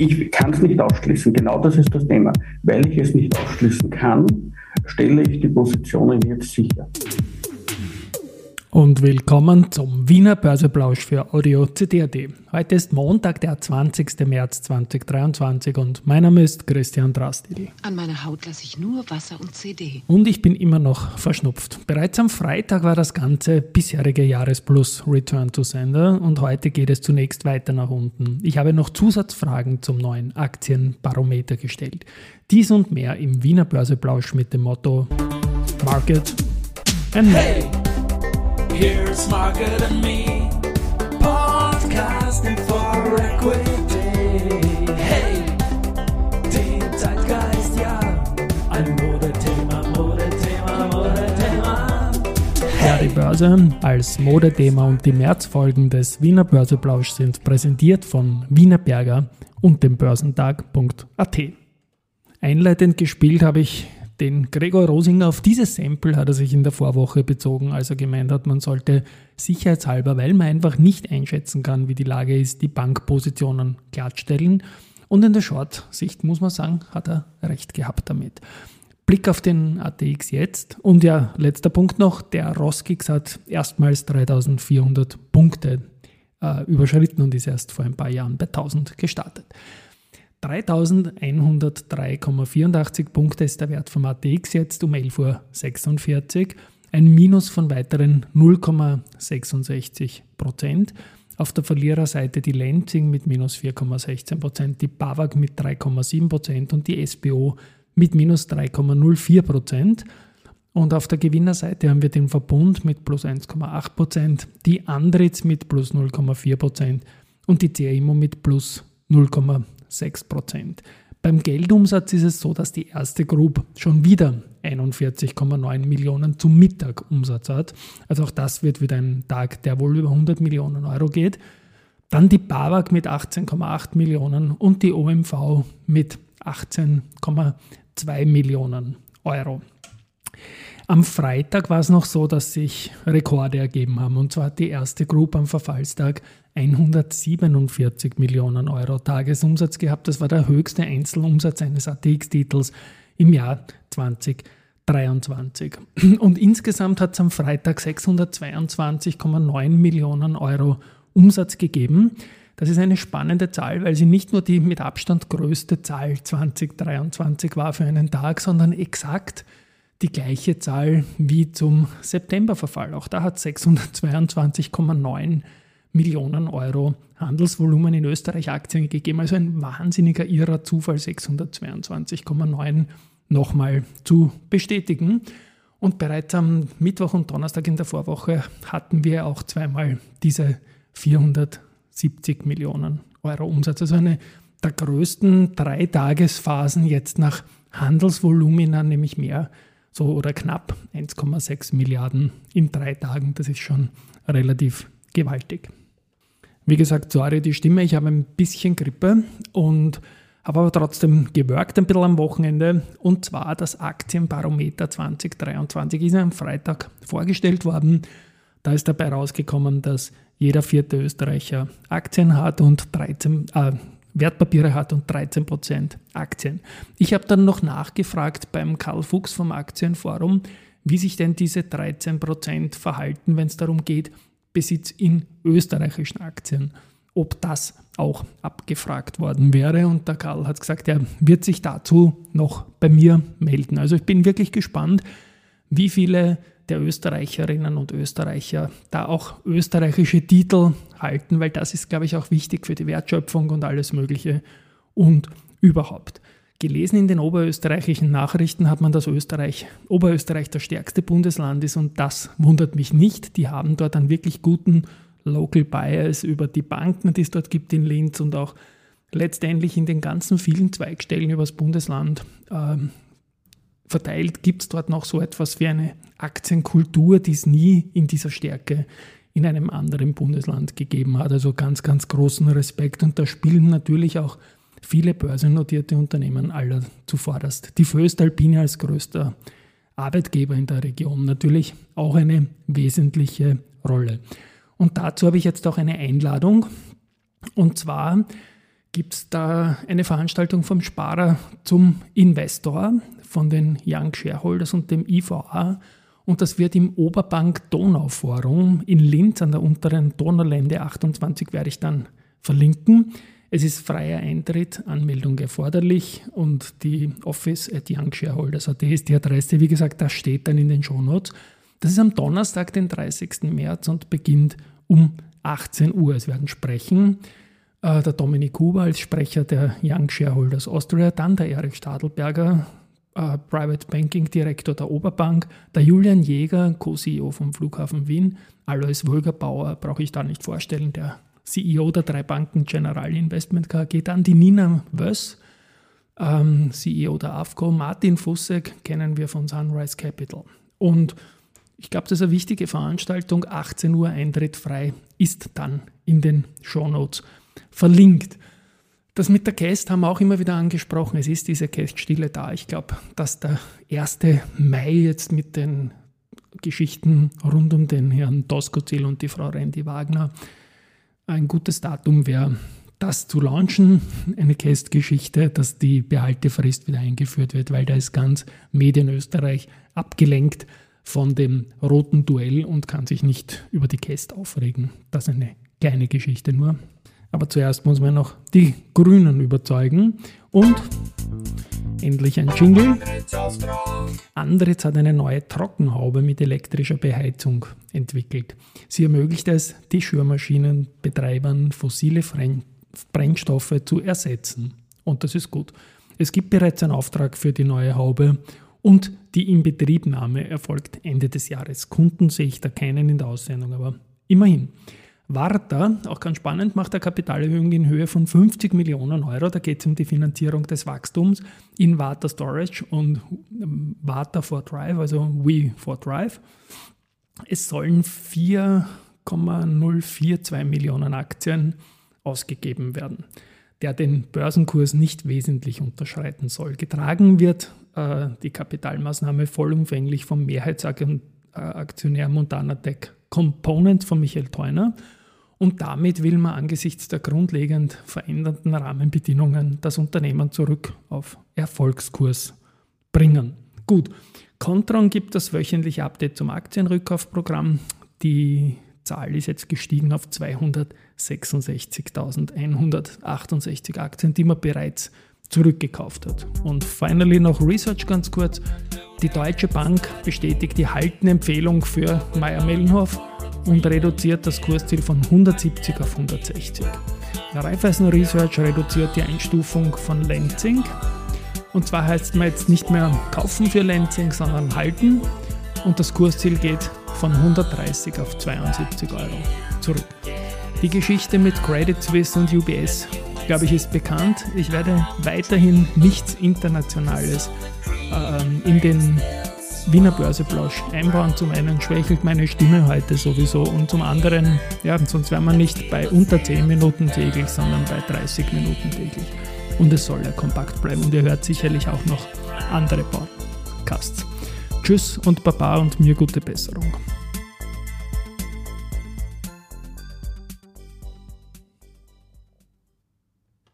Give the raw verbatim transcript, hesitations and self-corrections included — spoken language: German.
Ich kann es nicht ausschließen, genau das ist das Thema. Weil ich es nicht ausschließen kann, stelle ich die Positionen jetzt sicher. Und willkommen zum Wiener Börse Plausch für Audio-C D.at. Heute ist Montag, der zwanzigsten März zweitausenddreiundzwanzig und mein Name ist Christian Drastil. An meiner Haut lasse ich nur Wasser und C D. Und ich bin immer noch verschnupft. Bereits am Freitag war das ganze bisherige Jahresplus Return to Sender und heute geht es zunächst weiter nach unten. Ich habe noch Zusatzfragen zum neuen Aktienbarometer gestellt. Dies und mehr im Wiener Börse Plausch mit dem Motto Market and Hey! Here's Market and Me, podcasting for equity. Hey, den Zeitgeist, ja, ein Modethema, Modethema, Modethema. Hey. Ja, die Börse als Modethema und die Märzfolgen des Wiener Börseplausch sind präsentiert von Wienerberger und dem Börsentag.at. Einleitend gespielt habe ich den Gregor Rosinger. Auf dieses Sample hat er sich in der Vorwoche bezogen, als er gemeint hat, man sollte sicherheitshalber, weil man einfach nicht einschätzen kann, wie die Lage ist, die Bankpositionen glattstellen. Und in der Short-Sicht, muss man sagen, hat er recht gehabt damit. Blick auf den A T X jetzt. Und ja, letzter Punkt noch, der Roskix hat erstmals dreitausendvierhundert Punkte äh, überschritten und ist erst vor ein paar Jahren bei tausend gestartet. dreitausendeinhundertdrei Komma vierundachtzig Punkte ist der Wert vom A T X jetzt um elf Uhr sechsundvierzig, ein Minus von weiteren null Komma sechsundsechzig Prozent. Auf der Verliererseite die Lenzing mit minus vier Komma sechzehn Prozent, die BAWAG mit drei Komma sieben Prozent und die S B O mit minus drei Komma null vier Prozent. Und auf der Gewinnerseite haben wir den Verbund mit plus eins Komma acht Prozent, die Andritz mit plus null Komma vier Prozent und die C A Immo mit plus null Komma sechs Prozent. Beim Geldumsatz ist es so, dass die erste Group schon wieder einundvierzig Komma neun Millionen zum Mittag Umsatz hat. Also auch das wird wieder ein Tag, der wohl über hundert Millionen Euro geht. Dann die BAWAG mit achtzehn Komma acht Millionen und die O M V mit achtzehn Komma zwei Millionen Euro. Am Freitag war es noch so, dass sich Rekorde ergeben haben. Und zwar hat die erste Group am Verfallstag hundertsiebenundvierzig Millionen Euro Tagesumsatz gehabt. Das war der höchste Einzelumsatz eines A T X-Titels im Jahr zweitausenddreiundzwanzig. Und insgesamt hat es am Freitag sechshundertzweiundzwanzig Komma neun Millionen Euro Umsatz gegeben. Das ist eine spannende Zahl, weil sie nicht nur die mit Abstand größte Zahl zweitausenddreiundzwanzig war für einen Tag, sondern exakt die gleiche Zahl wie zum Septemberverfall. Auch da hat sechshundertzweiundzwanzig Komma neun Millionen Euro Handelsvolumen in Österreich Aktien gegeben. Also ein wahnsinniger irrer Zufall, sechshundertzweiundzwanzig Komma neun nochmal zu bestätigen. Und bereits am Mittwoch und Donnerstag in der Vorwoche hatten wir auch zweimal diese vierhundertsiebzig Millionen Euro Umsatz. Also eine der größten drei Tagesphasen jetzt nach Handelsvolumina, nämlich mehr so oder knapp eins Komma sechs Milliarden in drei Tagen. Das ist schon relativ gewaltig. Wie gesagt, sorry, die Stimme, ich habe ein bisschen Grippe und habe aber trotzdem geworkt ein bisschen am Wochenende. Und zwar das Aktienbarometer zweitausenddreiundzwanzig ist am Freitag vorgestellt worden. Da ist dabei rausgekommen, dass jeder vierte Österreicher Aktien hat und dreizehn, äh, Wertpapiere hat und dreizehn Prozent Aktien. Ich habe dann noch nachgefragt beim Karl Fuchs vom Aktienforum, wie sich denn diese dreizehn Prozent verhalten, wenn es darum geht, Besitz in österreichischen Aktien, ob das auch abgefragt worden wäre. Und der Karl hat gesagt, er wird sich dazu noch bei mir melden. Also ich bin wirklich gespannt, wie viele der Österreicherinnen und Österreicher da auch österreichische Titel halten, weil das ist, glaube ich, auch wichtig für die Wertschöpfung und alles Mögliche und überhaupt. Gelesen in den oberösterreichischen Nachrichten hat man, dass Österreich, Oberösterreich das stärkste Bundesland ist und das wundert mich nicht. Die haben dort einen wirklich guten Local Bias über die Banken, die es dort gibt in Linz und auch letztendlich in den ganzen vielen Zweigstellen übers Bundesland ähm, verteilt gibt es dort noch so etwas wie eine Aktienkultur, die es nie in dieser Stärke in einem anderen Bundesland gegeben hat. Also ganz, ganz großen Respekt und da spielen natürlich auch viele börsennotierte Unternehmen aller zuvorderst. Die Voestalpine als größter Arbeitgeber in der Region natürlich auch eine wesentliche Rolle. Und dazu habe ich jetzt auch eine Einladung. Und zwar gibt es da eine Veranstaltung vom Sparer zum Investor, von den Young Shareholders und dem I V A. Und das wird im Oberbank-Donau-Forum in Linz an der unteren Donaulände achtundzwanzig werde ich dann verlinken. Es ist freier Eintritt, Anmeldung erforderlich und die Office at young shareholders punkt a t ist die Adresse. Wie gesagt, das steht dann in den Shownotes. Das ist am Donnerstag, den dreißigsten März und beginnt um achtzehn Uhr. Es werden sprechen äh, der Dominik Huber als Sprecher der Young Shareholders Austria, dann der Erich Stadelberger, äh, Private Banking Direktor der Oberbank, der Julian Jäger, Co-C E O vom Flughafen Wien, Alois Wögerbauer, brauche ich da nicht vorstellen, der C E O der drei Banken General Investment K G, dann die Nina Wöss, ähm, C E O der A F C O, Martin Fussek, kennen wir von Sunrise Capital. Und ich glaube, das ist eine wichtige Veranstaltung, achtzehn Uhr Eintritt frei, ist dann in den Shownotes verlinkt. Das mit der KESt haben wir auch immer wieder angesprochen, es ist diese KESt-Stille da. Ich glaube, dass der erste Mai jetzt mit den Geschichten rund um den Herrn Doskozil und die Frau Rendi Wagner ein gutes Datum wäre, das zu launchen, eine KESt-Geschichte, dass die Behaltefrist wieder eingeführt wird, weil da ist ganz Medienösterreich abgelenkt von dem roten Duell und kann sich nicht über die KESt aufregen. Das ist eine kleine Geschichte nur. Aber zuerst muss man noch die Grünen überzeugen. Und endlich ein Jingle. Andritz hat eine neue Trockenhaube mit elektrischer Beheizung entwickelt. Sie ermöglicht es, die Schürmaschinenbetreibern fossile Brennstoffe zu ersetzen. Und das ist gut. Es gibt bereits einen Auftrag für die neue Haube und die Inbetriebnahme erfolgt Ende des Jahres. Kunden sehe ich da keinen in der Aussendung, aber immerhin. Varta, auch ganz spannend, macht eine Kapitalerhöhung in Höhe von fünfzig Millionen Euro. Da geht es um die Finanzierung des Wachstums in Varta Storage und Varta for Drive, also We for Drive. Es sollen vier Komma null vier zwei Millionen Aktien ausgegeben werden, der den Börsenkurs nicht wesentlich unterschreiten soll. Getragen wird äh, die Kapitalmaßnahme vollumfänglich vom Mehrheitsaktionär Montana Tech Component von Michael Theuner. Und damit will man angesichts der grundlegend veränderten Rahmenbedingungen das Unternehmen zurück auf Erfolgskurs bringen. Gut, Kontron gibt das wöchentliche Update zum Aktienrückkaufprogramm. Die Zahl ist jetzt gestiegen auf zweihundertsechsundsechzigtausendeinhundertachtundsechzig Aktien, die man bereits zurückgekauft hat. Und finally noch Research ganz kurz. Die Deutsche Bank bestätigt die Haltenempfehlung für Mayr-Melnhof und reduziert das Kursziel von hundertsiebzig auf hundertsechzig. Der Raiffeisen Research reduziert die Einstufung von Lenzing. Und zwar heißt man jetzt nicht mehr kaufen für Lenzing, sondern halten. Und das Kursziel geht von hundertdreißig auf zweiundsiebzig Euro zurück. Die Geschichte mit Credit Suisse und U B S, glaube ich, ist bekannt. Ich werde weiterhin nichts Internationales ähm, in den Wiener Börse Plausch einbauen. Zum einen schwächelt meine Stimme heute sowieso und zum anderen, ja, sonst wären wir nicht bei unter zehn Minuten täglich, sondern bei dreißig Minuten täglich. Und es soll ja kompakt bleiben und ihr hört sicherlich auch noch andere Podcasts. Tschüss und Baba und mir gute Besserung.